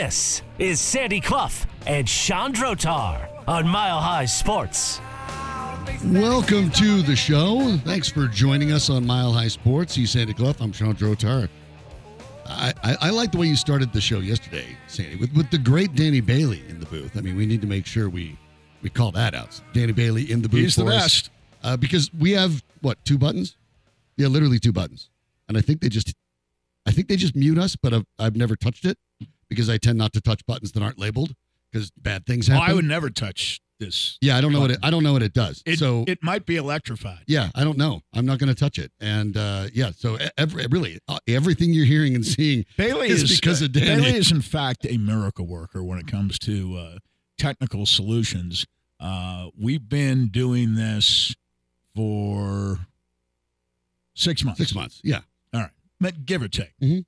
This is Sandy Clough and Sean Drotar on Mile High Sports. Welcome to the show. Thanks for joining us on Mile High Sports. He's Sandy Clough. I'm Sean Drotar. I like the way you started the show yesterday, Sandy, with the great Danny Bailey in the booth. I mean, we need to make sure we call that out. So Danny Bailey in the booth. He's for the best. Us, because we have, what, two buttons? Yeah, literally two buttons. And I think they just mute us, but I've never touched it because I tend not to touch buttons that aren't labeled because bad things happen. Oh, I would never touch this. Yeah, I don't know what it does. It might be electrified. Yeah, I don't know. I'm not going to touch it. And so everything you're hearing and seeing Bailey is because of Danny. Bailey is in fact a miracle worker when it comes to technical solutions. We've been doing this for 6 months. 6 months. Yeah. All right, but give or take. Mm-hmm.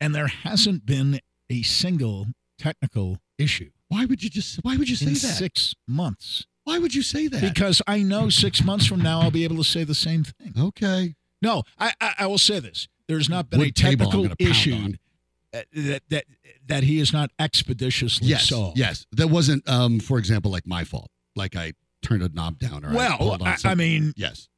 And there hasn't been a single technical issue. Why would you say that? 6 months. Why would you say that? Because I know 6 months from now I'll be able to say the same thing. Okay. No, I will say this. There's not been a technical issue that he has not expeditiously solved. Yes. That wasn't, for example, like my fault. Like I turned a knob down or I pulled on something. I mean, yes.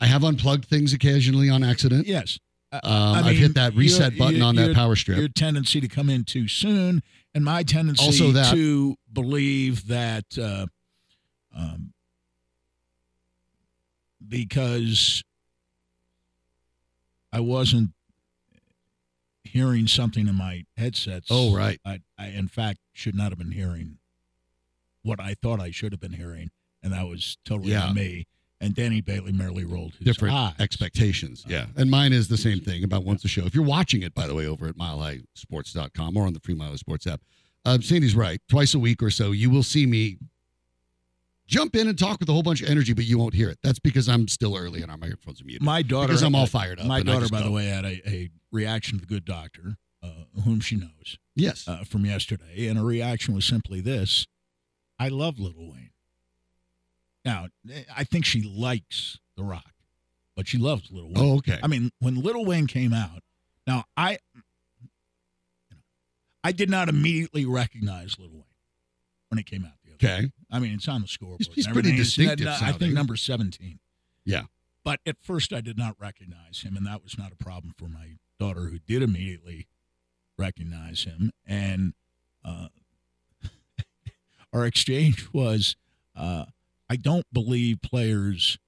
I have unplugged things occasionally on accident. Yes. I've hit that reset button on that power strip. Your tendency to come in too soon, and my tendency to believe that because I wasn't hearing something in my headsets. Oh, right. I in fact should not have been hearing what I thought I should have been hearing, and that was totally on me. And Danny Bailey merely rolled his different eyes. Expectations, yeah. And mine is the same thing about once a show. If you're watching it, by the way, over at MileHighSports.com or on the free Mile High Sports app, Sandy's right. Twice a week or so, you will see me jump in and talk with a whole bunch of energy, but you won't hear it. That's because I'm still early and our microphones are muted. My daughter, because I'm all fired up. My daughter, by the way, had a reaction to the good doctor, whom she knows, yes, from yesterday, and her reaction was simply this: I love Lil Wayne. Now, I think she likes The Rock, but she loves Lil Wayne. Oh, okay. I mean, when Lil Wayne came out, now I did not immediately recognize Lil Wayne when it came out the other day. I mean, it's on the scoreboard. He's pretty distinctive. I think number 17. Yeah. But at first, I did not recognize him, and that was not a problem for my daughter, who did immediately recognize him. And our exchange was... I don't believe players,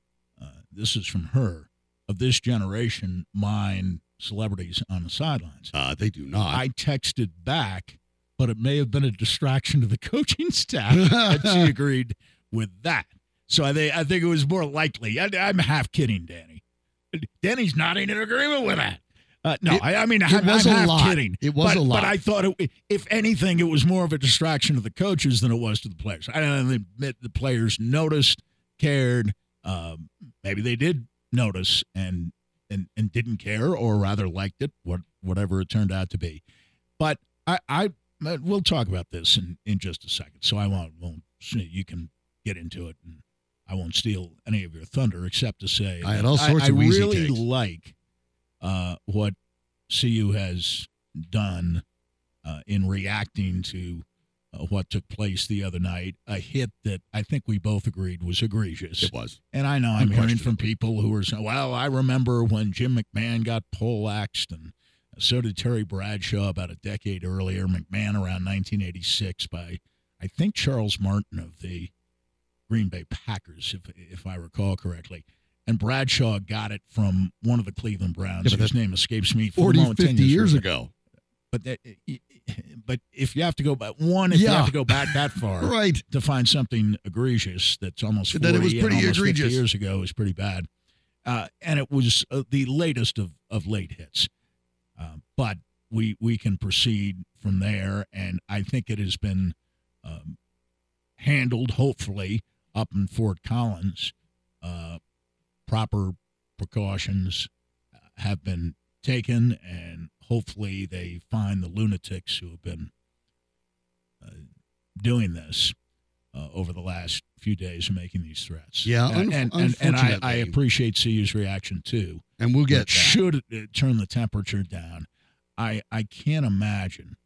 this is from her, of this generation mind celebrities on the sidelines. They do not. I texted back, but it may have been a distraction to the coaching staff that she agreed with that. So I think it was more likely. I'm half kidding, Danny. Danny's nodding in agreement with that. No, I'm half kidding. It was a lot. But I thought, if anything, it was more of a distraction to the coaches than it was to the players. I admit the players noticed, cared. Maybe they did notice and didn't care, or rather liked it, whatever it turned out to be. But we'll talk about this in just a second. So I won't. You can get into it, and I won't steal any of your thunder, except to say I had all sorts of wheezy takes. I really like what CU has done in reacting to what took place the other night, a hit that I think we both agreed was egregious. It was. And I know I'm hearing from people who are saying, well, I remember when Jim McMahon got poleaxed, and so did Terry Bradshaw about a decade earlier, McMahon around 1986 by, I think, Charles Martin of the Green Bay Packers, if I recall correctly. And Bradshaw got it from one of the Cleveland Browns. Yeah, his name escapes me. 50 years ago. But if you have to go back, you have to go back that far right. to find something egregious that's almost 40 that it was pretty egregious 50 years ago is pretty bad. And it was the latest of late hits. But we can proceed from there, and I think it has been handled, hopefully, up in Fort Collins. Proper precautions have been taken, and hopefully they find the lunatics who have been doing this over the last few days and making these threats. Yeah, and I appreciate CU's reaction, too. And we'll get that. Should turn the temperature down. I can't imagine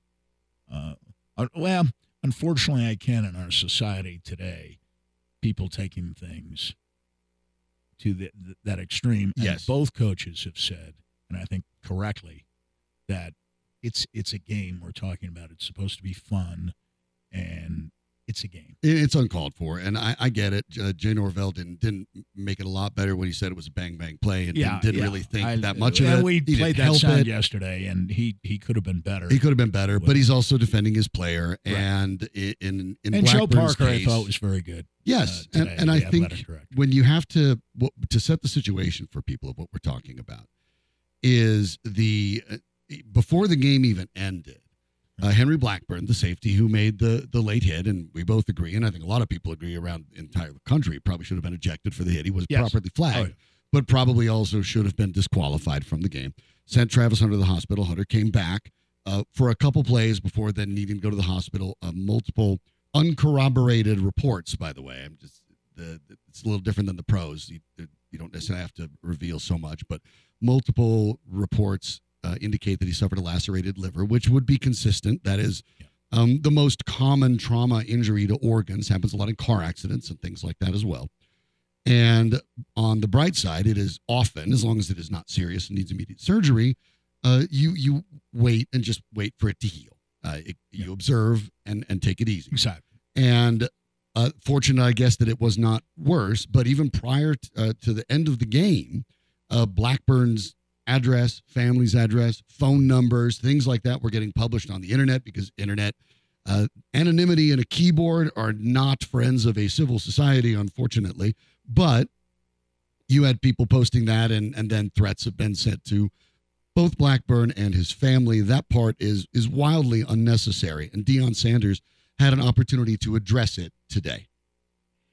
Well, unfortunately, I can in our society today. People taking things to that extreme. And yes, both coaches have said, and I think correctly, that it's a game we're talking about. It's supposed to be fun, and it's a game. It's uncalled for, and I get it. Jay Norvell didn't make it a lot better when he said it was a bang-bang play, and didn't really think that much of it. We played that sound yesterday, and he could have been better. He could have been better, but he's also defending his player. Right. And in Joe Parker, case, I thought was very good. Yes, today, and I think when you have to set the situation for people of what we're talking about is before the game even ended. Henry Blackburn, the safety who made the late hit, and we both agree, and I think a lot of people agree around the entire country, probably should have been ejected for the hit. He was properly flagged, but probably also should have been disqualified from the game. Sent Travis Hunter to the hospital. Hunter came back for a couple plays before then needing to go to the hospital. Multiple uncorroborated reports, by the way. It's a little different than the pros. You don't necessarily have to reveal so much, but multiple reports indicate that he suffered a lacerated liver, which would be consistent. That is the most common trauma injury to organs. Happens a lot in car accidents and things like that as well. And on the bright side, it is often, as long as it is not serious and needs immediate surgery, you wait and just wait for it to heal. You observe and take it easy. Exactly. And fortunate, I guess, that it was not worse, but even prior to the end of the game, Blackburn's address, family's address, phone numbers, things like that were getting published on the internet because internet anonymity and a keyboard are not friends of a civil society, unfortunately. But you had people posting that, and then threats have been sent to both Blackburn and his family. That part is wildly unnecessary, and Deion Sanders had an opportunity to address it today.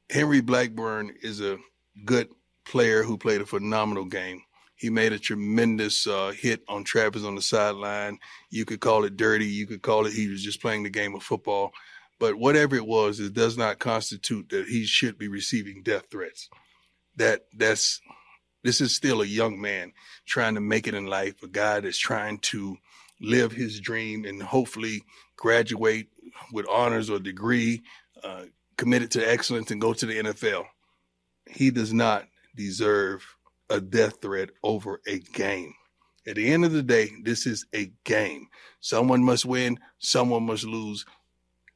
Henry Blackburn is a good player who played a phenomenal game. He made a tremendous hit on Travis on the sideline. You could call it dirty. You could call it he was just playing the game of football. But whatever it was, it does not constitute that he should be receiving death threats. This is still a young man trying to make it in life, a guy that's trying to live his dream and hopefully graduate with honors or degree, committed to excellence, and go to the NFL. He does not deserve a death threat over a game. At the end of the day, this is a game. Someone must win. Someone must lose.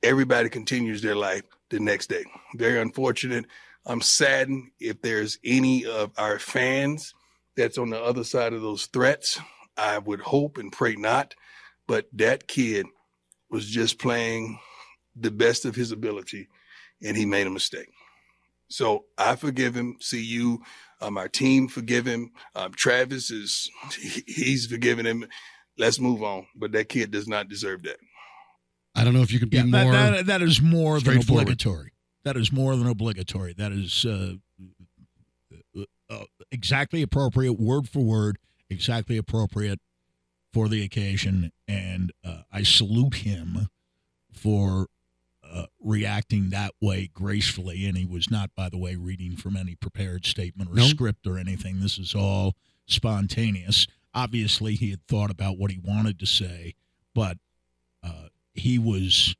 Everybody continues their life the next day. Very unfortunate. I'm saddened if there's any of our fans that's on the other side of those threats. I would hope and pray not. But that kid was just playing the best of his ability, and he made a mistake. So I forgive him. See you. Our team forgive him. Travis he's forgiven him. Let's move on. But that kid does not deserve that. I don't know if you can be more. That is more than obligatory. That is more than obligatory. That is exactly appropriate, word for word, exactly appropriate for the occasion. And I salute him for reacting that way gracefully, and he was not, by the way, reading from any prepared statement or script or anything. This is all spontaneous. Obviously, he had thought about what he wanted to say, but he was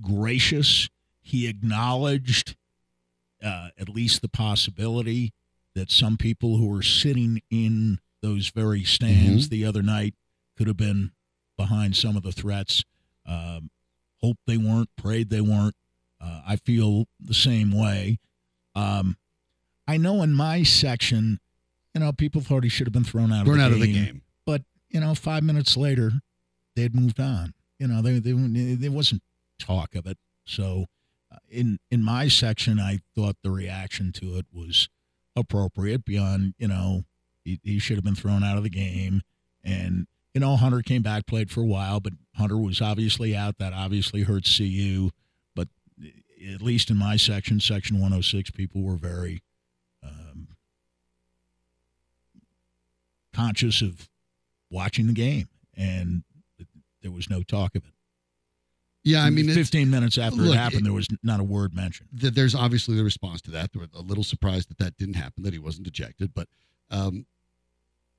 gracious. He acknowledged at least the possibility that some people who were sitting in those very stands the other night could have been behind some of the threats. Hope they weren't, prayed they weren't. I feel the same way. I know in my section, people thought he should have been thrown out of the game. But, 5 minutes later, they had moved on. There wasn't talk of it. So in my section, I thought the reaction to it was appropriate beyond, he should have been thrown out of the game. And, Hunter came back, played for a while, but Hunter was obviously out. That obviously hurts CU. But at least in my section, Section 106, people were very conscious of watching the game, and there was no talk of it. Yeah, 15 minutes after it happened, there was not a word mentioned. There's obviously the response to that. They were a little surprised that didn't happen, that he wasn't ejected, but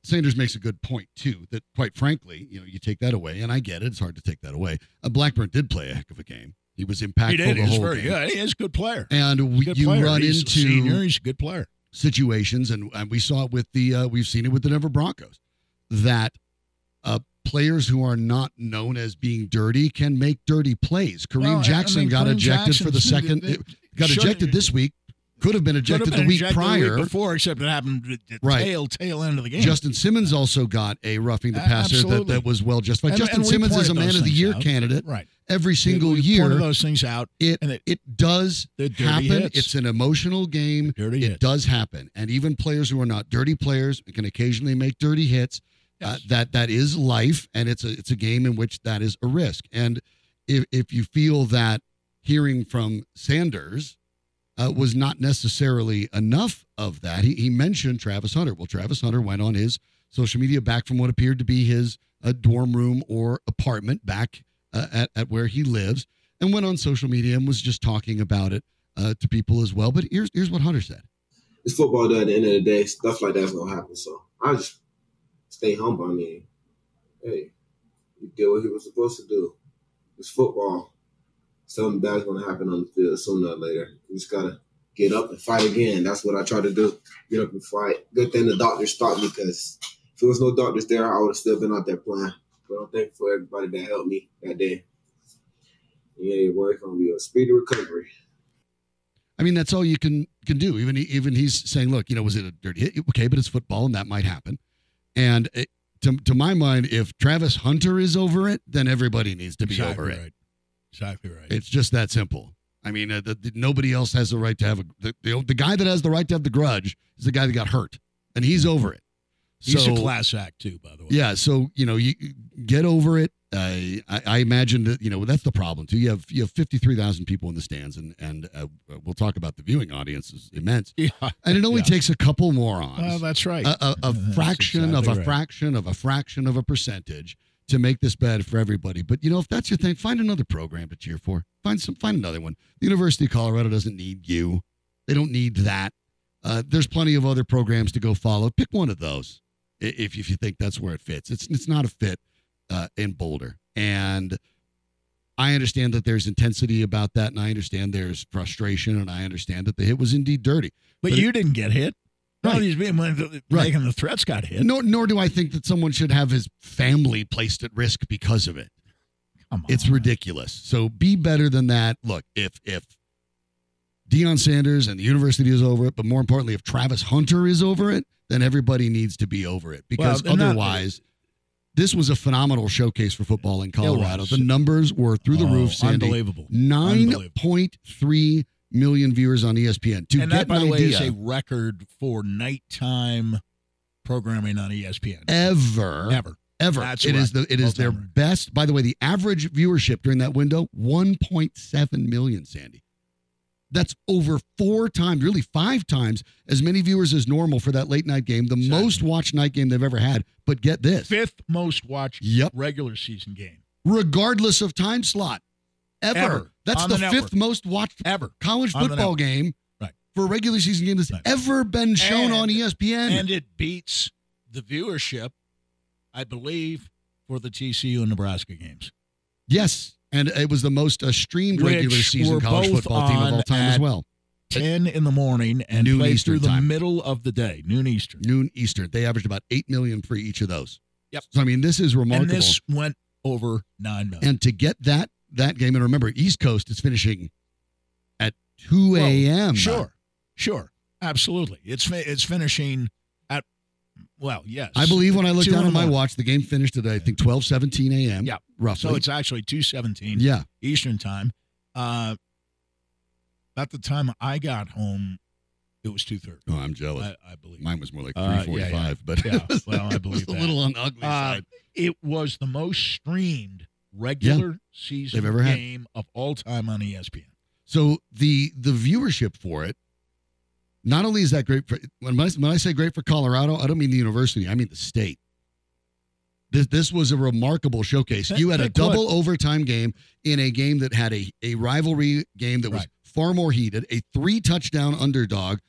Sanders makes a good point, too, that quite frankly, you know, you take that away, and I get it. It's hard to take that away. Blackburn did play a heck of a game. He was impactful the whole game. Yeah, he is a good player. And he's a good player. Situations, and we saw it with the we've seen it with the Denver Broncos, that players who are not known as being dirty can make dirty plays. Kareem Jackson got ejected this week. Could have been ejected the week prior. Before, except it happened at the tail end of the game. Justin Simmons also got a roughing the passer that was well justified. Justin Simmons is a man of the year candidate every single year. One of those things out. It does happen. Hits. It's an emotional game. It does happen. And even players who are not dirty players can occasionally make dirty hits. Yes. That is life, and it's a game in which that is a risk. And if you feel that hearing from Sanders was not necessarily enough of that. He mentioned Travis Hunter. Well, Travis Hunter went on his social media back from what appeared to be his dorm room or apartment back at where he lives, and went on social media and was just talking about it to people as well. But here's what Hunter said. It's football, though. At the end of the day, stuff like that's going to happen. So I just stay humble. I mean, hey, he did what he was supposed to do. It's football. Something bad's going to happen on the field sooner or later. You just got to get up and fight again. That's what I try to do, get up and fight. Good thing the doctors stopped me, because if there was no doctors there, I would have still been out there playing. But I'm thankful for everybody that helped me that day. Yeah, boy, it's going to be a speedy recovery. I mean, that's all you can do. Even he's saying, look, you know, was it a dirty hit? Okay, but it's football, and that might happen. And to my mind, if Travis Hunter is over it, then everybody needs to be over it. Exactly right. It's just that simple. I mean, nobody else has the right to have the guy that has the right to have the grudge is the guy that got hurt, and he's over it. He's a class act too, by the way. Yeah. So, you know, you get over it. I imagine that, you know, that's the problem too. You have 53,000 people in the stands, and we'll talk about the viewing audience is immense. Yeah. And it only takes a couple morons. Well, that's right. A fraction of a percentage. To make this bad for everybody. But, you know, if that's your thing, find another program to cheer for. Find another one. The University of Colorado doesn't need you. They don't need that. There's plenty of other programs to go follow. Pick one of those if you think that's where it fits. It's not a fit in Boulder. And I understand that there's intensity about that, and I understand there's frustration, and I understand that the hit was indeed dirty. But you didn't get hit. Right. No, he's being making the threats got hit. Nor do I think that someone should have his family placed at risk because of it. Come on. It's ridiculous. So be better than that. Look, if Deion Sanders and the university is over it, but more importantly, if Travis Hunter is over it, then everybody needs to be over it, because otherwise. This was a phenomenal showcase for football in Colorado. The numbers were through the roof, Sandy. Unbelievable. 9.3 million viewers on ESPN. By the way, is a record for nighttime programming on ESPN. Ever. It is their best. By the way, the average viewership during that window, 1.7 million, Sandy. That's over 4 times, really 5 times as many viewers as normal for that late night game. The most watched night game they've ever had. But get this. 5th most watched regular season game. Regardless of time slot. Ever. That's the 5th most watched college football game for a regular season game that's ever been shown on ESPN. And it beats the viewership, I believe, for the TCU and Nebraska games. Yes, and it was the most streamed regular season college football team of all time as well. 10 in the morning and played through the middle of the day, noon Eastern. They averaged about 8 million for each of those. Yep. So, I mean, this is remarkable. And this went over 9 million. And to get that game, and remember, East Coast is finishing at 2 a.m. Sure, absolutely. It's finishing at, well, yes. I believe when I looked down at my watch, the game finished at, I think, 12:17 a.m., roughly. So it's actually 2:17 Eastern time. About the time I got home, it was 2:30. Oh, I'm jealous. I believe. Mine was more like 3:45, but it was a little on the ugly side. It was the most streamed regular season game of all time on ESPN. So the viewership for it, not only is that great for, when I say great for Colorado, I don't mean the university, I mean the state. This was a remarkable showcase. You had a double overtime game in a game that had a rivalry game that was far more heated, a 3-touchdown underdog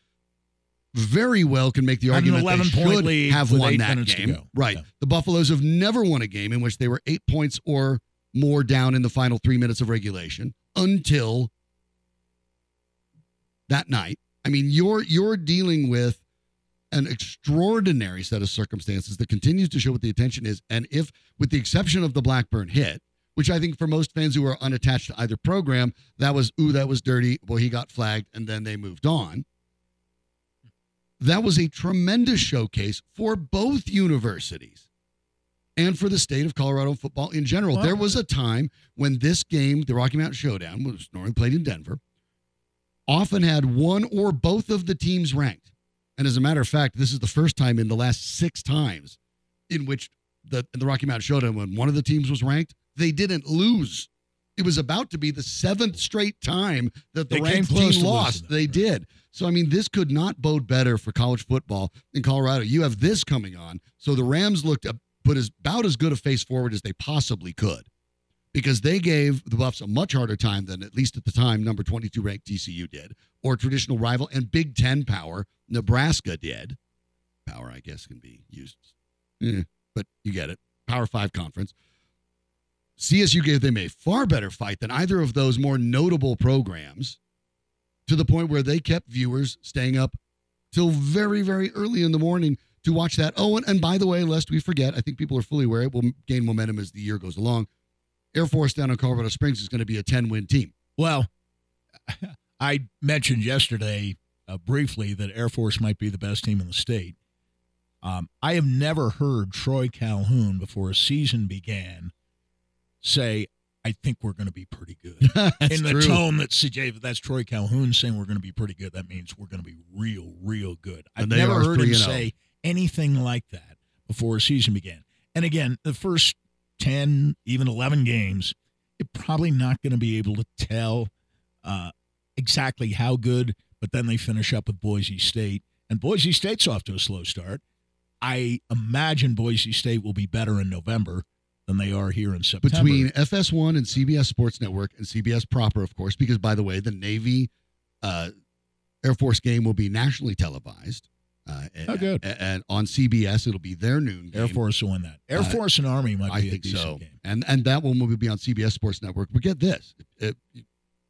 very well can make the argument they should have won that game. Right. Yeah. The Buffaloes have never won a game in which they were 8 points or more down in the final 3 minutes of regulation until that night. I mean, you're dealing with an extraordinary set of circumstances that continues to show what the attention is. And if, with the exception of the Blackburn hit, which I think for most fans who are unattached to either program, that was, ooh, that was dirty. Well, he got flagged, and then they moved on. That was a tremendous showcase for both universities and for the state of Colorado football in general. Wow. There was a time when this game, the Rocky Mountain Showdown, was normally played in Denver, often had one or both of the teams ranked. And as a matter of fact, this is the first time in the last 6 times in which the Rocky Mountain Showdown, when one of the teams was ranked, they didn't lose. It was about to be the 7th straight time that the ranked team lost. They did. So, I mean, this could not bode better for college football in Colorado. You have this coming on. So the Rams put about as good a face forward as they possibly could, because they gave the Buffs a much harder time than, at least at the time, number 22 ranked TCU did, or traditional rival and Big Ten power Nebraska did. Power, I guess, can be used, but you get it. Power 5 conference. CSU gave them a far better fight than either of those more notable programs, to the point where they kept viewers staying up till very, very early in the morning to watch that. Oh, and by the way, lest we forget, I think people are fully aware, it will gain momentum as the year goes along. Air Force down in Colorado Springs is going to be a 10-win team. Well, I mentioned yesterday briefly that Air Force might be the best team in the state. I have never heard Troy Calhoun before a season began say, I think we're going to be pretty good. In the tone that CJ, that's Troy Calhoun saying we're going to be pretty good. That means we're going to be real, real good. I've never heard him say anything like that before a season began. And again, the first 10, even 11 games, you're probably not going to be able to tell exactly how good, but then they finish up with Boise State. And Boise State's off to a slow start. I imagine Boise State will be better in November than they are here in September. Between FS1 and CBS Sports Network, and CBS proper, of course, because, by the way, the Navy Air Force game will be nationally televised. And on CBS, it'll be their noon game. Air Force will win that. Air Force and Army might be a decent game. And that one will be on CBS Sports Network. But get this. With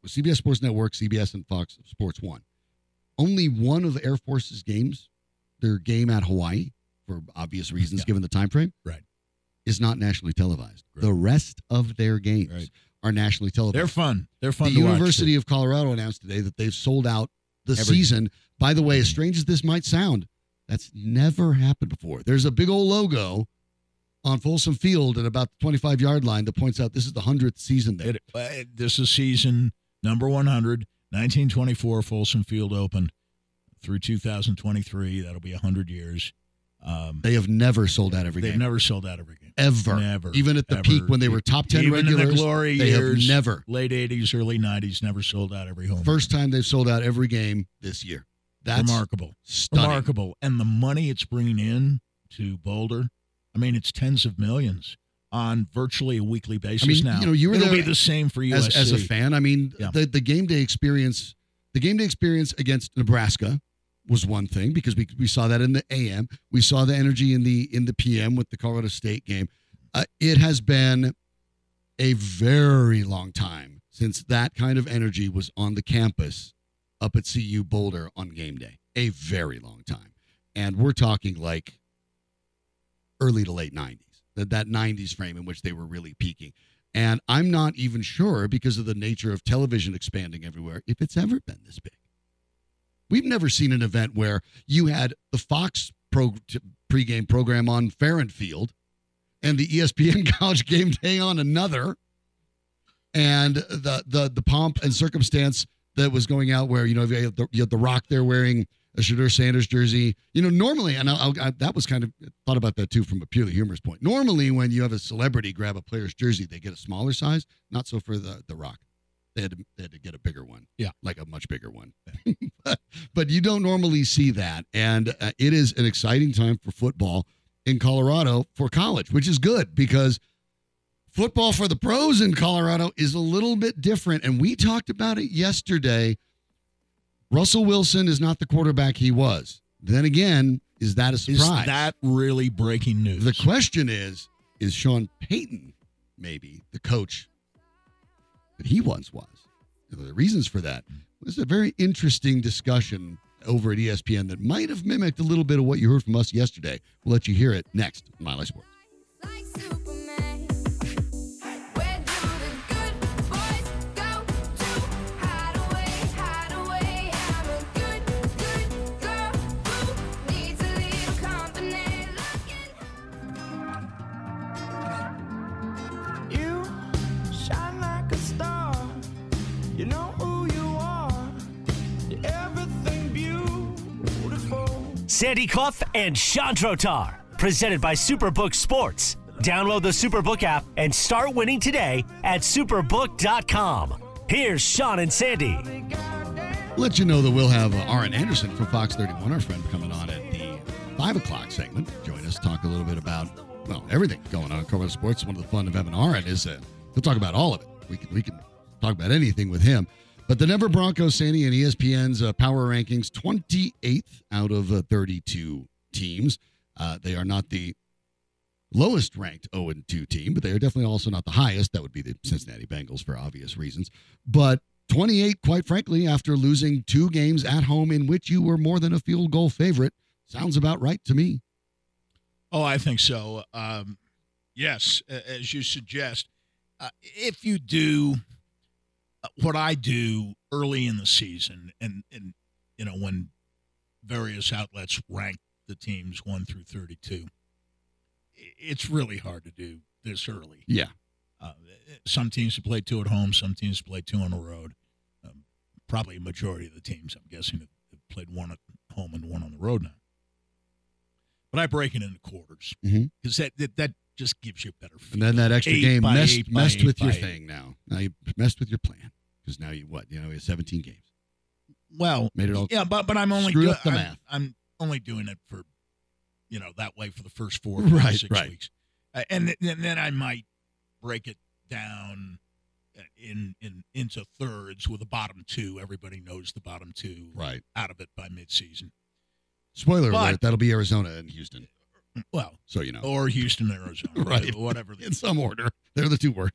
CBS Sports Network, CBS, and Fox Sports 1, only one of Air Force's games, their game at Hawaii, for obvious reasons given the time frame, is not nationally televised. Right. The rest of their games are nationally televised. They're fun. They're fun to watch. The University of Colorado announced today that they've sold out the season. By the way, as strange as this might sound, that's never happened before. There's a big old logo on Folsom Field at about the 25-yard line that points out this is the 100th season there. This is season number 100, 1924 Folsom Field Open through 2023. That'll be 100 years. They have never sold out every game. They've never sold out every game. Ever. Never. Even at the peak when they were top 10 regulars. Even in the glory years. They have never. Late 80s, early 90s, never sold out every home. First time they've sold out every game this year. That's remarkable. Stunning. Remarkable. And the money it's bringing in to Boulder, I mean, it's tens of millions on virtually a weekly basis now. You know, it'll be the same for USC. As a fan, I mean, the game day experience against Nebraska was one thing, because we saw that in the AM. We saw the energy in the PM with the Colorado State game. It has been a very long time since that kind of energy was on the campus up at CU Boulder on game day. A very long time. And we're talking like early to late 90s, that 90s frame in which they were really peaking. And I'm not even sure, because of the nature of television expanding everywhere, if it's ever been this big. We've never seen an event where you had the Fox pregame program on Farron Field and the ESPN College Game Day on another, and the pomp and circumstance that was going out where, you know, you had the Rock there wearing a Shadur Sanders jersey. You know, normally, and I that was kind of thought about that, too, from a purely humorous point. Normally, when you have a celebrity grab a player's jersey, they get a smaller size. Not so for the Rock. They had to get a bigger one. Yeah. Like a much bigger one. But you don't normally see that. And it is an exciting time for football in Colorado for college, which is good, because football for the pros in Colorado is a little bit different. And we talked about it yesterday. Russell Wilson is not the quarterback he was. Then again, is that a surprise? Is that really breaking news? The question is Sean Payton maybe the coach that he once was? The reasons for that was a very interesting discussion over at ESPN that might have mimicked a little bit of what you heard from us yesterday. We'll let you hear it next on Mile High Sports. Sandy Clough and Sean Drotar, presented by Superbook Sports. Download the Superbook app and start winning today at Superbook.com. Here's Sean and Sandy. Let you know that we'll have Aaron Anderson from Fox 31, our friend, coming on at the 5 o'clock segment. Join us, talk a little bit about, well, everything going on in Colorado sports. One of the fun of having Aaron is he'll talk about all of it. We can talk about anything with him. But the Denver Broncos, Sandy, and ESPN's power rankings, 28th out of 32 teams. They are not the lowest ranked 0-2 team, but they are definitely also not the highest. That would be the Cincinnati Bengals for obvious reasons. But 28, quite frankly, after losing 2 games at home in which you were more than a field goal favorite, sounds about right to me. Oh, I think so. Yes, as you suggest. If you do what I do early in the season, and you know, when various outlets rank the teams 1 through 32, it's really hard to do this early. Yeah. Some teams play 2 at home, some teams play 2 on the road. Probably a majority of the teams, I'm guessing, have played 1 at home and 1 on the road now. But I break it into quarters because that just gives you a better feeling. And then that extra game messed with your thing now. Now you messed with your plan because now you what? You know, you have 17 games. Well, made it all. Yeah, but I'm only doing the math. I'm only doing it for, you know, that way for the first 4 or 6 weeks, and then I might break it down into thirds with the bottom 2. Everybody knows the bottom 2. Right. Out of it by midseason. Spoiler alert: that'll be Arizona and Houston. Well, so you know, or Houston, Arizona, right? Whatever, in some order, they're the 2 worst.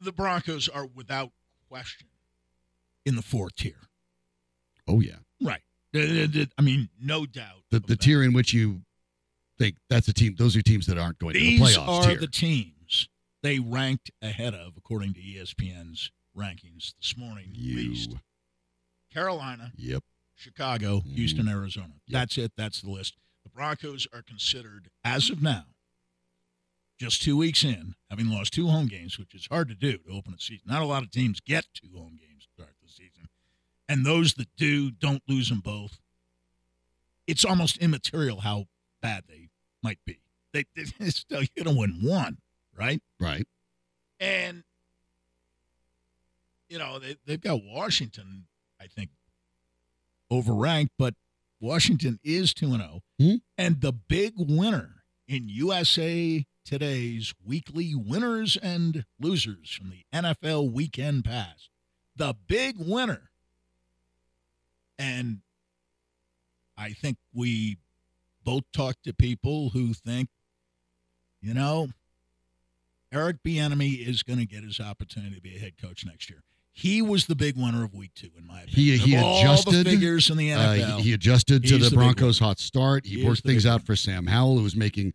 The Broncos are without question in the 4th tier. Oh yeah, right. I mean, no doubt. The tier in which you think that's a team; those are teams that aren't going to the playoffs. These are the teams they ranked ahead of, according to ESPN's rankings this morning. At least Carolina. Yep. Chicago, Houston, Arizona. Yep. That's it. That's the list. The Broncos are considered, as of now, just 2 weeks in, having lost 2 home games, which is hard to do to open a season. Not a lot of teams get 2 home games to start the season. And those that do, don't lose them both. It's almost immaterial how bad they might be. They still, you're going to win 1, right? Right. And, you know, they've got Washington, I think, overranked, but Washington is 2-0. And the big winner in USA Today's weekly winners and losers from the NFL weekend pass, the big winner, and I think we both talked to people who think, you know, Eric Bieniemy is going to get his opportunity to be a head coach next year. He was the big winner of week 2, in my opinion. He adjusted all the figures in the NFL. He adjusted to the Broncos' hot start. He worked things out for Sam Howell, who was making,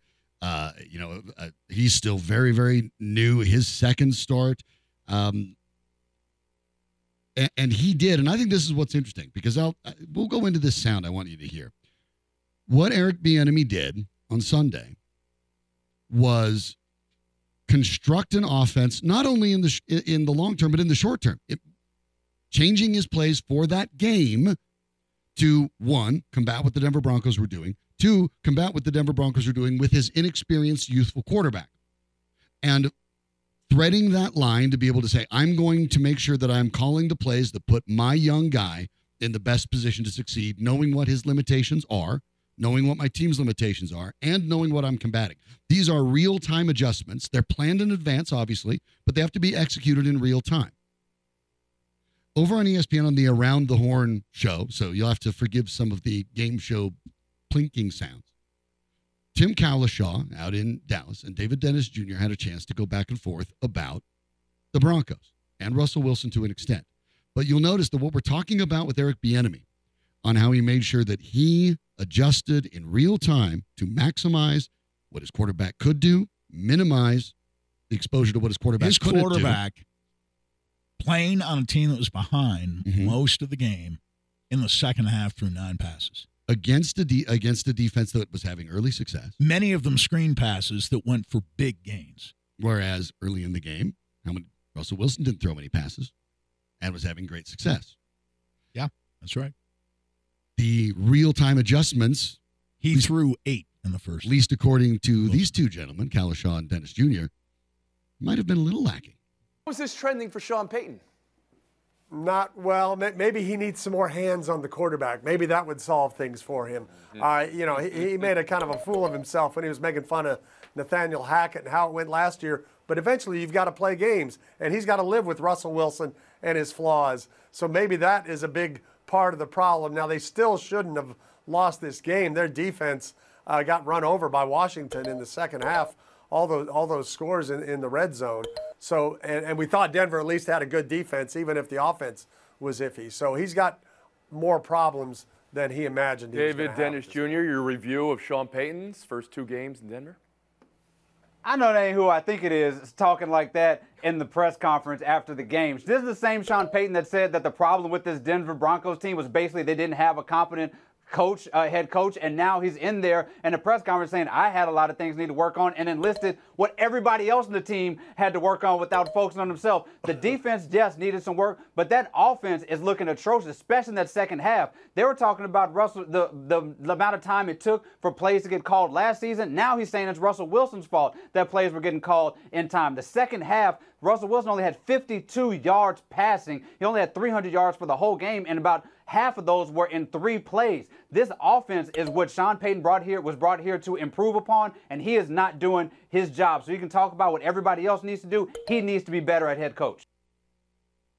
he's still very, very new. His second start, and he did. And I think this is what's interesting because we'll go into this sound. I want you to hear what Eric Bieniemy did on Sunday was construct an offense, not only in the long term, but in the short term. Changing his plays for that game to, 1, combat what the Denver Broncos were doing, 2, combat what the Denver Broncos were doing with his inexperienced, youthful quarterback. And threading that line to be able to say, I'm going to make sure that I'm calling the plays that put my young guy in the best position to succeed, knowing what his limitations are, knowing what my team's limitations are, and knowing what I'm combating. These are real-time adjustments. They're planned in advance, obviously, but they have to be executed in real time. over on ESPN on the Around the Horn show, so you'll have to forgive some of the game show plinking sounds. Tim Cowlishaw out in Dallas and David Dennis Jr. had a chance to go back and forth about the Broncos and Russell Wilson to an extent. But you'll notice that what we're talking about with Eric Bieniemy on how he made sure that he adjusted in real time to maximize what his quarterback could do, minimize the exposure to what his quarterback couldn't do. His quarterback playing on a team that was behind most of the game in the second half through 9 passes. Against a defense that was having early success. Many of them screen passes that went for big gains. Whereas early in the game, Russell Wilson didn't throw many passes and was having great success. Yeah, that's right. The real-time adjustments. He threw 8 in the first. At least according to these two gentlemen, Cowlishaw and Dennis Jr., might have been a little lacking. How is this trending for Sean Payton? Not well. Maybe he needs some more hands on the quarterback. Maybe that would solve things for him. He made a kind of a fool of himself when he was making fun of Nathaniel Hackett and how it went last year. But eventually you've got to play games, and he's got to live with Russell Wilson and his flaws. So maybe that is a big part of the problem. Now, they still shouldn't have lost this game. Their defense got run over by Washington in the second half, all those scores in the red zone. So, and we thought Denver at least had a good defense, even if the offense was iffy. So he's got more problems than he imagined. David Dennis Jr., your review of Sean Payton's first 2 games in Denver? I know that ain't who I think it is talking like that in the press conference after the game. This is the same Sean Payton that said that the problem with this Denver Broncos team was basically they didn't have a competent head coach, and now he's in there in a press conference saying, I had a lot of things I need to work on, and enlisted what everybody else in the team had to work on without focusing on himself. The defense, yes, needed some work, but that offense is looking atrocious, especially in that second half. They were talking about Russell, the amount of time it took for plays to get called last season. Now he's saying it's Russell Wilson's fault that plays were getting called in time. The second half, Russell Wilson only had 52 yards passing. He only had 300 yards for the whole game, and about half of those were in 3 plays. This offense is what Sean Payton was brought here to improve upon, and he is not doing his job. So you can talk about what everybody else needs to do. He needs to be better at head coach.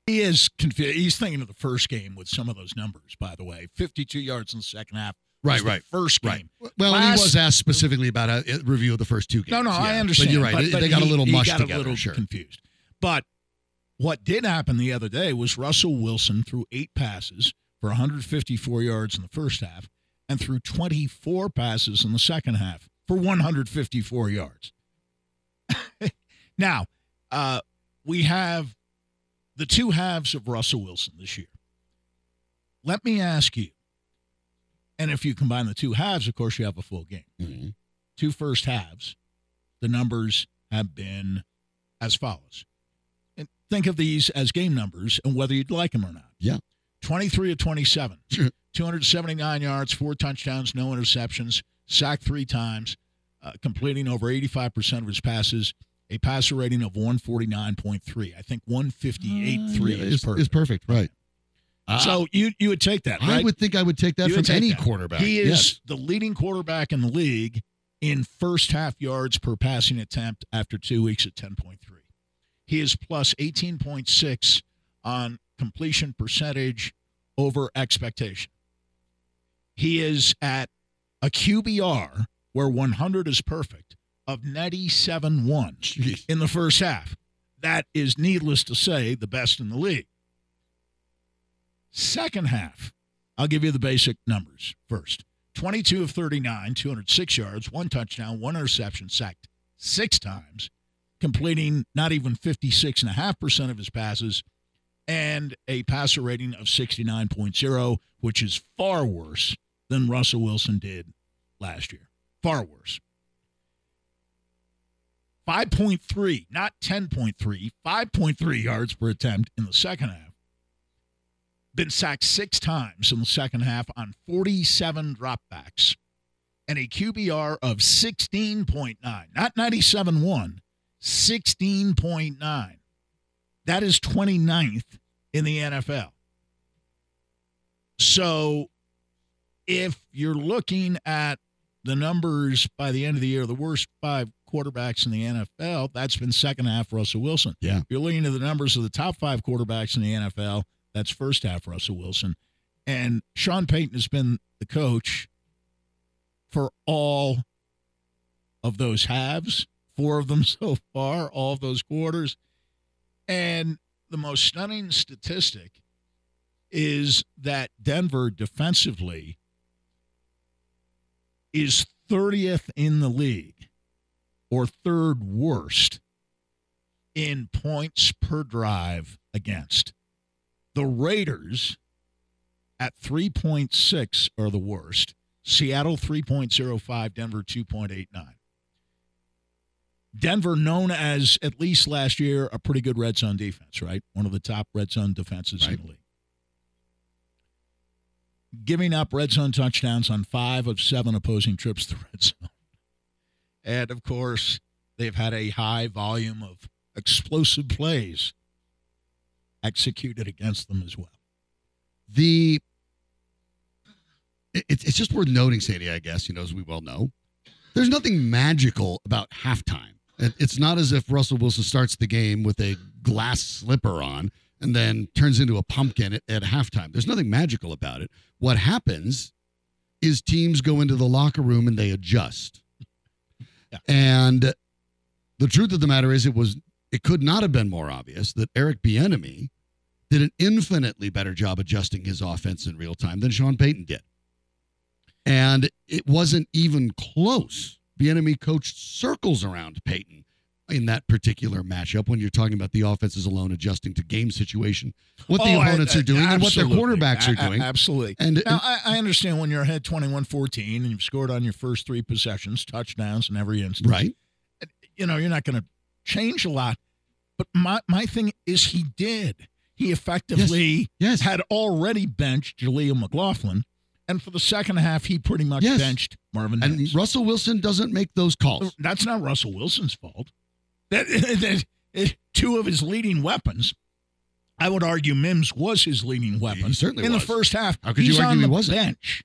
He is confused. He's thinking of the first game with some of those numbers, by the way. 52 yards in the second half. Right. First game. Right. Well, he was asked specifically about a review of the first 2 games. No, I understand. But you're right. But they got a little mushed together. He got a little confused. But what did happen the other day was Russell Wilson threw 8 passes for 154 yards in the first half and threw 24 passes in the second half for 154 yards. Now, we have the 2 halves of Russell Wilson this year. Let me ask you, and if you combine the 2 halves, of course, you have a full game. Mm-hmm. 2 first halves, the numbers have been as follows. And think of these as game numbers and whether you'd like them or not. Yeah. 23 of 27, 279 yards, 4 touchdowns, no interceptions, sacked 3 times, completing over 85% of his passes, a passer rating of 149.3. I think 158.3 is perfect. It's perfect, right. So you would take that, right? I would think I would take that from any quarterback. He is the leading quarterback in the league in first half yards per passing attempt after 2 weeks at 10.3. He is plus 18.6 on completion percentage over expectation. He is at a QBR where 100 is perfect of 97.1 in the first half. That is, needless to say, the best in the league. Second half, I'll give you the basic numbers first. 22 of 39, 206 yards, 1 touchdown, 1 interception, sacked 6 times, completing not even 56.5% of his passes, and a passer rating of 69.0, which is far worse than Russell Wilson did last year. Far worse. 5.3, not 10.3, 5.3 yards per attempt in the second half. Been sacked 6 times in the second half on 47 dropbacks and a QBR of 16.9, not 97.1, 16.9. That is 29th in the NFL. So if you're looking at the numbers by the end of the year, the worst 5 quarterbacks in the NFL, that's been second half Russell Wilson. Yeah. If you're looking at the numbers of the top 5 quarterbacks in the NFL, That's first half Russell Wilson. And Sean Payton has been the coach for all of those halves, four of them so far, all of those quarters. And the most stunning statistic is that Denver defensively is 30th in the league, or third worst in points per drive against. The Raiders at 3.6 are the worst. Seattle 3.05, Denver 2.89. Denver, known as, at least last year, a pretty good red zone defense, right? One of the top red zone defenses in the league. Giving up red zone touchdowns on 5 of 7 opposing trips to the red zone. And, of course, they've had a high volume of explosive plays executed against them as well. It's just worth noting, Sandy, I guess, you know, as we well know, there's nothing magical about halftime. It's not as if Russell Wilson starts the game with a glass slipper on and then turns into a pumpkin at halftime. There's nothing magical about it. What happens is teams go into the locker room and they adjust. Yeah. And the truth of the matter is it could not have been more obvious that Eric Bieniemy did an infinitely better job adjusting his offense in real time than Sean Payton did. And it wasn't even close. Bieniemy coached circles around Payton in that particular matchup when you're talking about the offenses alone adjusting to game situation, what the opponents are doing and what their quarterbacks are doing. Absolutely. And now, I understand when you're ahead 21-14 and you've scored on your first 3 possessions, touchdowns in every instance. Right. You know, you're not going to change a lot. But my thing is he did. He effectively had already benched Jaleel McLaughlin. And for the second half, he pretty much benched Marvin Davis. And Russell Wilson doesn't make those calls. That's not Russell Wilson's fault. That 2 of his leading weapons, I would argue Mims was his leading weapon. He certainly was. In the first half, how could you argue he wasn't? He's on the bench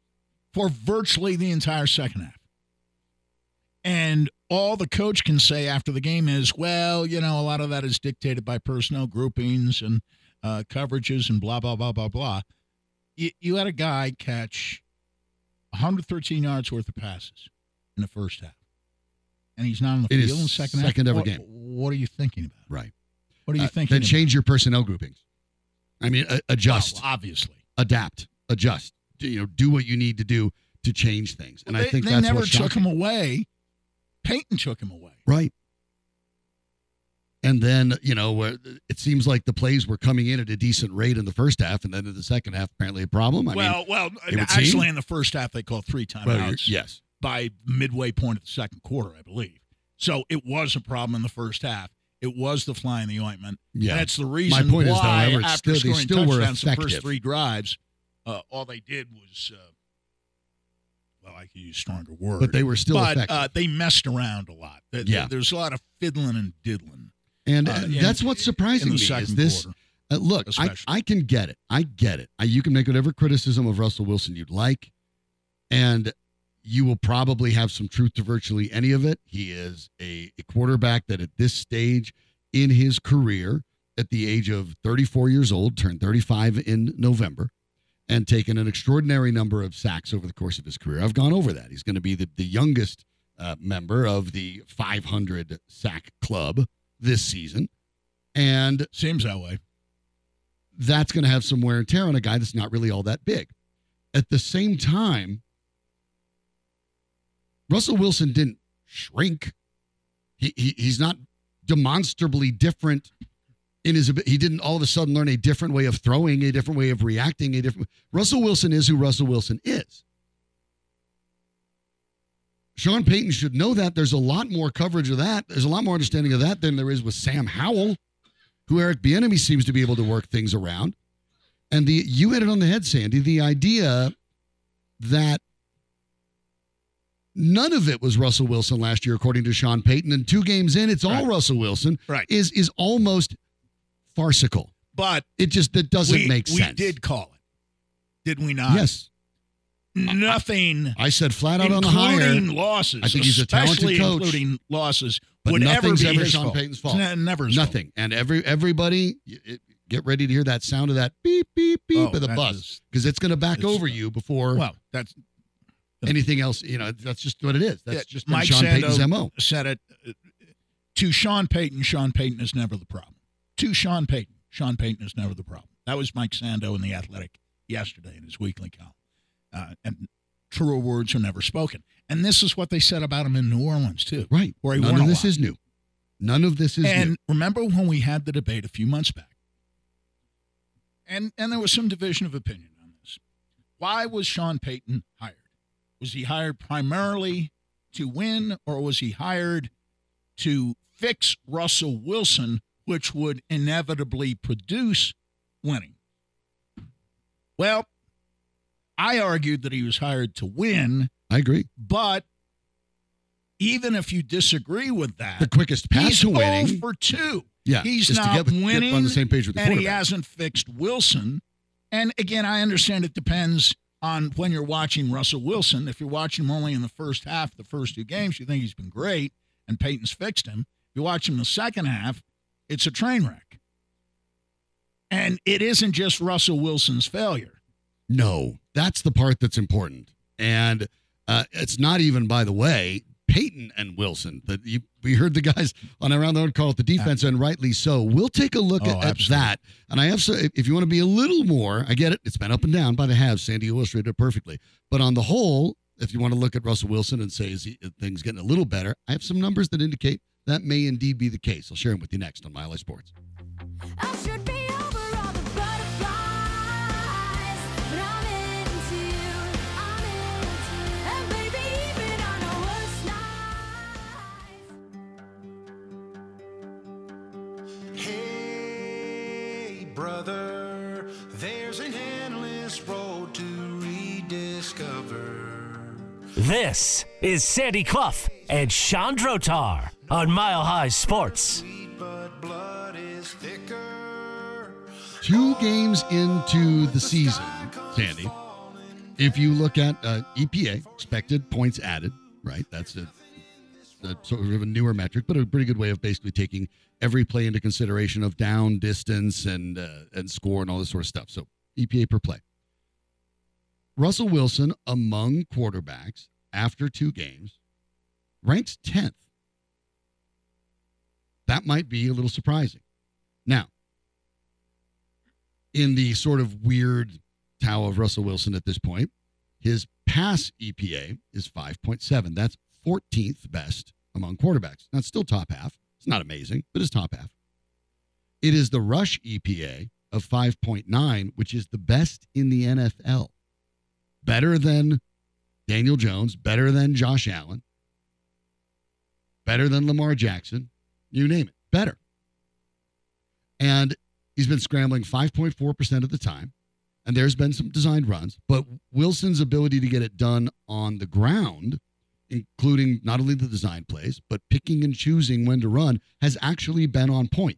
for virtually the entire second half. And all the coach can say after the game is, well, you know, a lot of that is dictated by personnel groupings and coverages and blah, blah, blah, blah, blah. You had a guy catch 113 yards worth of passes in the first half, and he's not on the field in the second half. Second ever game. What are you thinking about? Right. What are you thinking? Then change your personnel groupings. I mean, adjust. Well, obviously, adapt, adjust. Do what you need to do to change things. And I think that's never took him away. Payton took him away. Right. And then, it seems like the plays were coming in at a decent rate in the first half, and then in the second half, apparently a problem. Actually, in the first half, they called 3 timeouts by midway point of the second quarter, I believe. So it was a problem in the first half. It was the fly in the ointment. Yeah. And that's the reason why, after scoring touchdowns the first 3 drives, all they did was, I could use stronger words. But they were still effective. They messed around a lot. There's a lot of fiddling and diddling. And that's what's surprising me is this. Look, I can get it. I get it. You can make whatever criticism of Russell Wilson you'd like, and you will probably have some truth to virtually any of it. He is a quarterback that at this stage in his career, at the age of 34 years old, turned 35 in November, and taken an extraordinary number of sacks over the course of his career. I've gone over that. He's going to be the youngest member of the 500 sack club this season, and seems that way. That's going to have some wear and tear on a guy that's not really all that big. At the same time, Russell Wilson didn't shrink. He's not demonstrably different in his. He didn't all of a sudden learn a different way of throwing, a different way of reacting, a different. Russell Wilson is who Russell Wilson is. Sean Payton should know that. There's a lot more coverage of that. There's a lot more understanding of that than there is with Sam Howell, who Eric Bieniemy seems to be able to work things around. And you hit it on the head, Sandy, the idea that none of it was Russell Wilson last year, according to Sean Payton, and 2 games in, it's all Russell Wilson, is almost farcical. But it just doesn't make sense. We did call it, did we not? Yes. Nothing. I said flat out on the higher. Including losses. I think he's a talented coach. Including losses. But nothing's ever Sean Payton's fault. Never. Nothing. And everybody, get ready to hear that sound of that beep, beep, beep of the bus, because it's going to back over you before anything else. You know, that's just what it is. That's just Mike Sean Payton's MO. Said it to Sean Payton. Sean Payton is never the problem. To Sean Payton. Sean Payton is never the problem. That was Mike Sando in The Athletic yesterday in his weekly column. And truer words are never spoken. And this is what they said about him in New Orleans, too. Right. Where he won a lot. None of this is new. None of this is new. And remember when we had the debate a few months back? And there was some division of opinion on this. Why was Sean Payton hired? Was he hired primarily to win, or was he hired to fix Russell Wilson, which would inevitably produce winning? Well, I argued that he was hired to win. I agree. But even if you disagree with that, the quickest path to winning. He's 0 for 2. Yeah, he's not winning, on the same page with the quarterback, and he hasn't fixed Wilson. And, again, I understand it depends on when you're watching Russell Wilson. If you're watching him only in the first half, the first two games, you think he's been great, and Peyton's fixed him. If you watch him the second half, it's a train wreck. And it isn't just Russell Wilson's failure. No, that's the part that's important. And it's not even, by the way, Payton and Wilson. We heard the guys on Around the Horn call it the defense, and rightly so. We'll take a look at that. And I have, if you want to be a little more, I get it. It's been up and down by the halves. Sandy illustrated it perfectly. But on the whole, if you want to look at Russell Wilson and say, is things getting a little better, I have some numbers that indicate that may indeed be the case. I'll share them with you next on Mile High Sports. Brother, there's an endless road to rediscover. This is Sandy Clough and Sean Drotar on Mile High Sports. Two games into the season, Sandy, if you look at EPA, expected points added, right? That's a sort of a newer metric, but a pretty good way of basically taking every play into consideration of down, distance, and score and all this sort of stuff. So EPA per play. Russell Wilson, among quarterbacks, after two games, ranks 10th. That might be a little surprising. Now, in the sort of weird towel of Russell Wilson at this point, his pass EPA is 5.7. That's 14th best among quarterbacks. Now, it's still top half. It's not amazing, but it's top half. It is the rush EPA of 5.9, which is the best in the NFL. Better than Daniel Jones, better than Josh Allen, better than Lamar Jackson, you name it, better. And he's been scrambling 5.4% of the time, and there's been some designed runs, but Wilson's ability to get it done on the ground, including not only the design plays, but picking and choosing when to run, has actually been on point.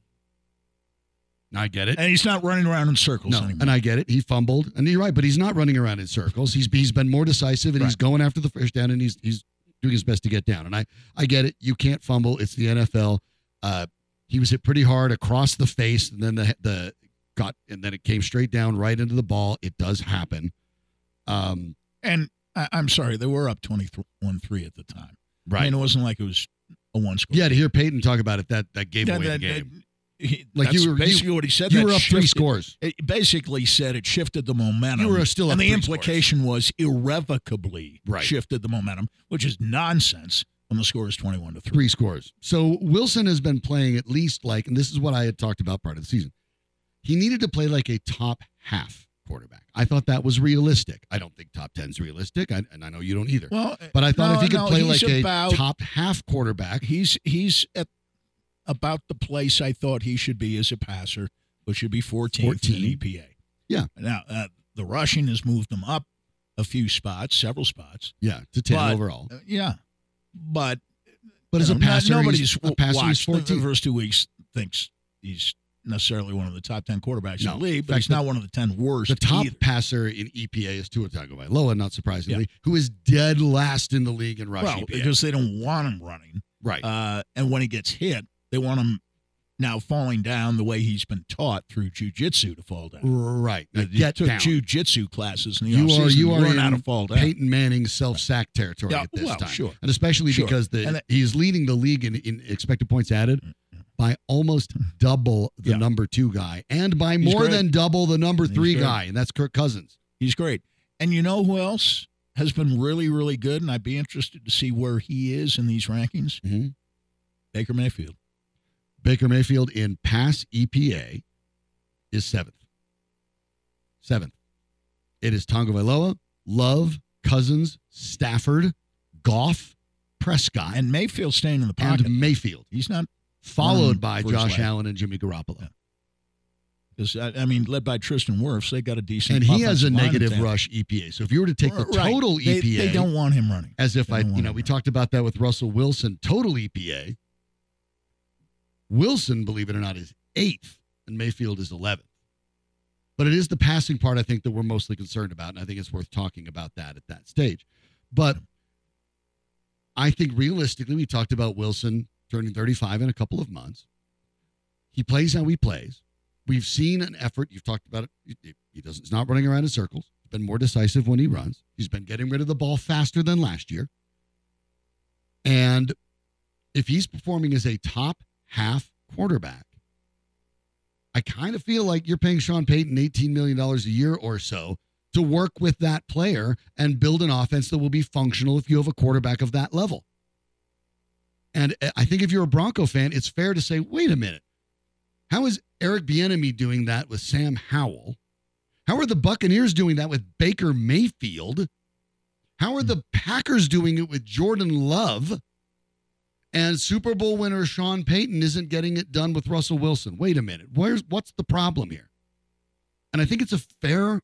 Now, I get it. And he's not running around in circles anymore. And I get it. He fumbled. And you're right, but he's not running around in circles. He's been more decisive, and he's going after the first down, and he's doing his best to get down. And I get it. You can't fumble. It's the NFL. He was hit pretty hard across the face, and then then it came straight down right into the ball. It does happen. I'm sorry, they were up 21-3 at the time. Right. I mean, it wasn't like it was a one-score. Yeah, to hear Payton talk about it, that gave away the game. That's basically what he said. You were up three scores. It basically said it shifted the momentum. You were still up three scores. And the implication was irrevocably shifted the momentum, which is nonsense when the score is 21-3. Three scores. So Wilson has been playing at least like, and this is what I had talked about part of the season, he needed to play like a top half quarterback. I thought that was realistic. I don't think top 10's realistic, and I know you don't either. Well, but I thought if he could play like a top half quarterback. He's at about the place I thought he should be as a passer, which should be 14th in EPA. Yeah. Now, the rushing has moved him up a few spots, several spots. Yeah, to 10 overall. Yeah. But as a passer, he's 14th. The first 2 weeks thinks he's necessarily one of the top 10 quarterbacks in the league, but he's not one of the 10 worst. The top passer in EPA is Tua Tagovailoa, not surprisingly, who is dead last in the league in rush EPA. Because they don't want him running. Right. And when he gets hit, they want him now falling down the way he's been taught through jiu-jitsu to fall down. Right. He took jiu-jitsu classes in the offseason. You are in how to fall down. Peyton Manning's self-sack territory at this time. Sure. And especially because he's leading the league in expected points added by almost double the number two guy and by more than double the number three guy, and that's Kirk Cousins. He's great. And you know who else has been really, really good, and I'd be interested to see where he is in these rankings? Mm-hmm. Baker Mayfield. Baker Mayfield in pass EPA is seventh. Seventh. It is Tagovailoa, Love, Cousins, Stafford, Goff, Prescott. And Mayfield staying in the pocket. And Mayfield. He's not followed by Josh Allen and Jimmy Garoppolo. Yeah. I mean, led by Tristan Wirfs, they got a decent. And he has a negative rush EPA. So if you were to take the total EPA, they don't want him running. As if we talked about that with Russell Wilson. Total EPA. Wilson, believe it or not, is 8th, and Mayfield is 11th. But it is the passing part I think that we're mostly concerned about, and I think it's worth talking about that at that stage. But I think realistically, we talked about Wilson turning 35 in a couple of months. He plays how he plays. We've seen an effort. You've talked about it. He's not running around in circles. He's been more decisive when he runs. He's been getting rid of the ball faster than last year. And if he's performing as a top half quarterback, I kind of feel like you're paying Sean Payton $18 million a year or so to work with that player and build an offense that will be functional if you have a quarterback of that level. And I think if you're a Bronco fan, it's fair to say, wait a minute. How is Eric Bieniemy doing that with Sam Howell? How are the Buccaneers doing that with Baker Mayfield? How are the Packers doing it with Jordan Love? And Super Bowl winner Sean Payton isn't getting it done with Russell Wilson. Wait a minute. What's the problem here? And I think it's a fair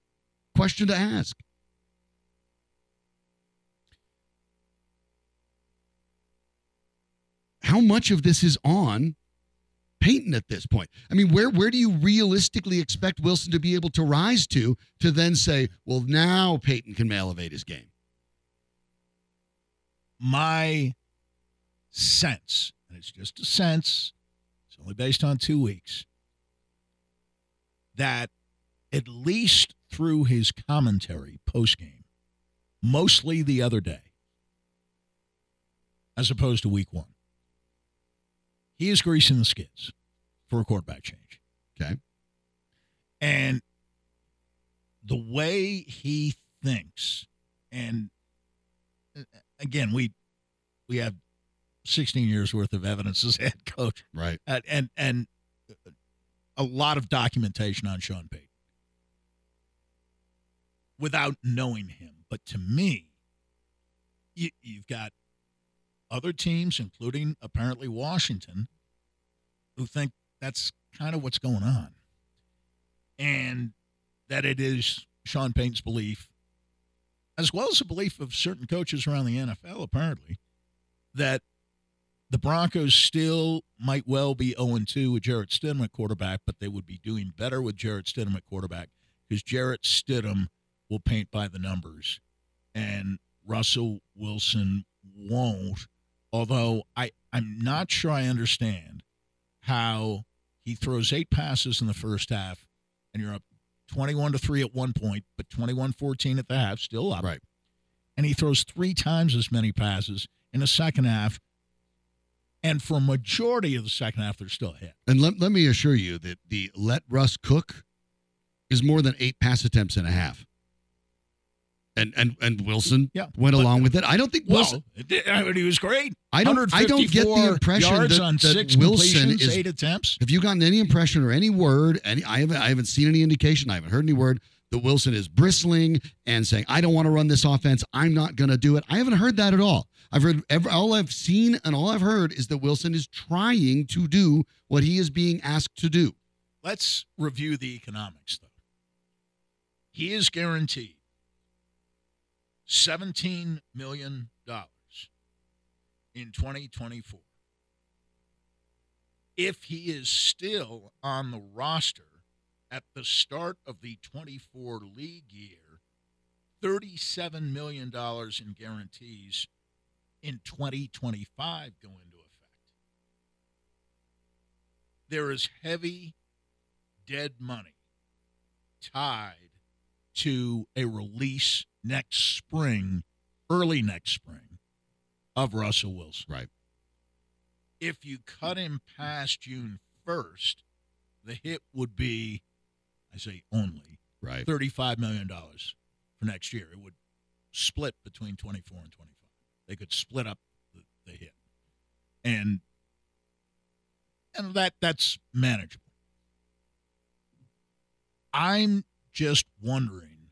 question to ask. How much of this is on Payton at this point? I mean, where do you realistically expect Wilson to be able to rise to then say, well, now Payton can elevate his game? My sense, and it's just a sense, it's only based on 2 weeks, that at least through his commentary post-game, mostly the other day, as opposed to week one, he is greasing the skids for a quarterback change. Okay. And the way he thinks, and again, we have 16 years worth of evidence as head coach. Right. And a lot of documentation on Sean Payton without knowing him. But to me, you've got other teams, including apparently Washington, who think that's kind of what's going on. And that it is Sean Payton's belief, as well as the belief of certain coaches around the NFL, apparently, that the Broncos still might well be 0-2 with Jarrett Stidham at quarterback, but they would be doing better with Jarrett Stidham at quarterback because Jarrett Stidham will paint by the numbers and Russell Wilson won't. Although I'm not sure I understand how he throws 8 passes in the first half and you're up 21-3 at one point, but 21-14 at the half, still up. Right. And he throws 3 times as many passes in the second half. And for a majority of the second half, they're still ahead. And let me assure you that the let Russ cook is more than 8 pass attempts in a half. And Wilson went along with it. I don't think Wilson. Well, he was great. I don't get the impression that Wilson is 8 attempts. Have you gotten any impression or any word? I haven't seen any indication. I haven't heard any word that Wilson is bristling and saying, "I don't want to run this offense. I'm not going to do it." I haven't heard that at all. All I've seen and all I've heard is that Wilson is trying to do what he is being asked to do. Let's review the economics, though. He is guaranteed $17 million in 2024. If he is still on the roster at the start of the 24 league year, $37 million in guarantees in 2025 go into effect. there is heavy dead money tied to a release next spring, early next spring, of Russell Wilson. Right. If you cut him past June 1st, the hit would be, I say only, right, $35 million for next year. It would split between 24 and 25. They could split up the hit. And that's manageable. I'm just wondering,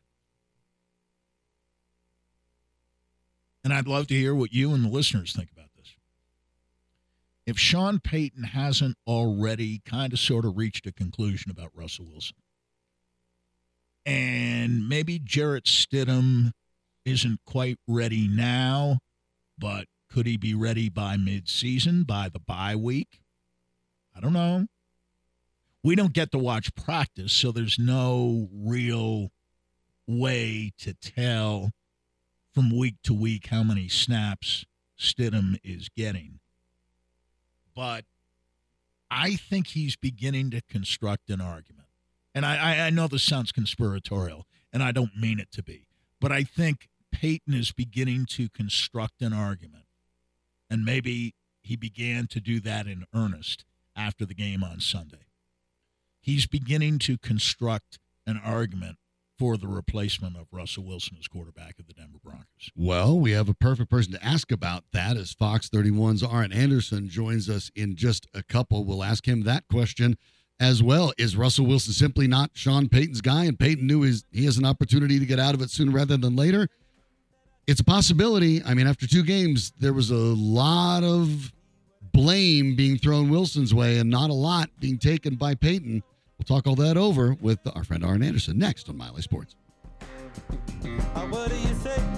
and I'd love to hear what you and the listeners think about this, if Sean Payton hasn't already kind of sort of reached a conclusion about Russell Wilson. And maybe Jarrett Stidham isn't quite ready now, but could he be ready by midseason, by the bye week? I don't know. We don't get to watch practice, so there's no real way to tell from week to week how many snaps Stidham is getting. But I think he's beginning to construct an argument. And I know this sounds conspiratorial, and I don't mean it to be, but I think Payton is beginning to construct an argument. And maybe he began to do that in earnest after the game on Sunday. He's beginning to construct an argument for the replacement of Russell Wilson as quarterback of the Denver Broncos. Well, we have a perfect person to ask about that as Fox 31's Arn Anderson joins us in just a couple. We'll ask him that question as well. Is Russell Wilson simply not Sean Payton's guy, and Payton knew he has an opportunity to get out of it sooner rather than later? It's a possibility. I mean, after two games, there was a lot of blame being thrown Wilson's way and not a lot being taken by Payton. We'll talk all that over with our friend Arn Anderson next on Mile High Sports. What do you say?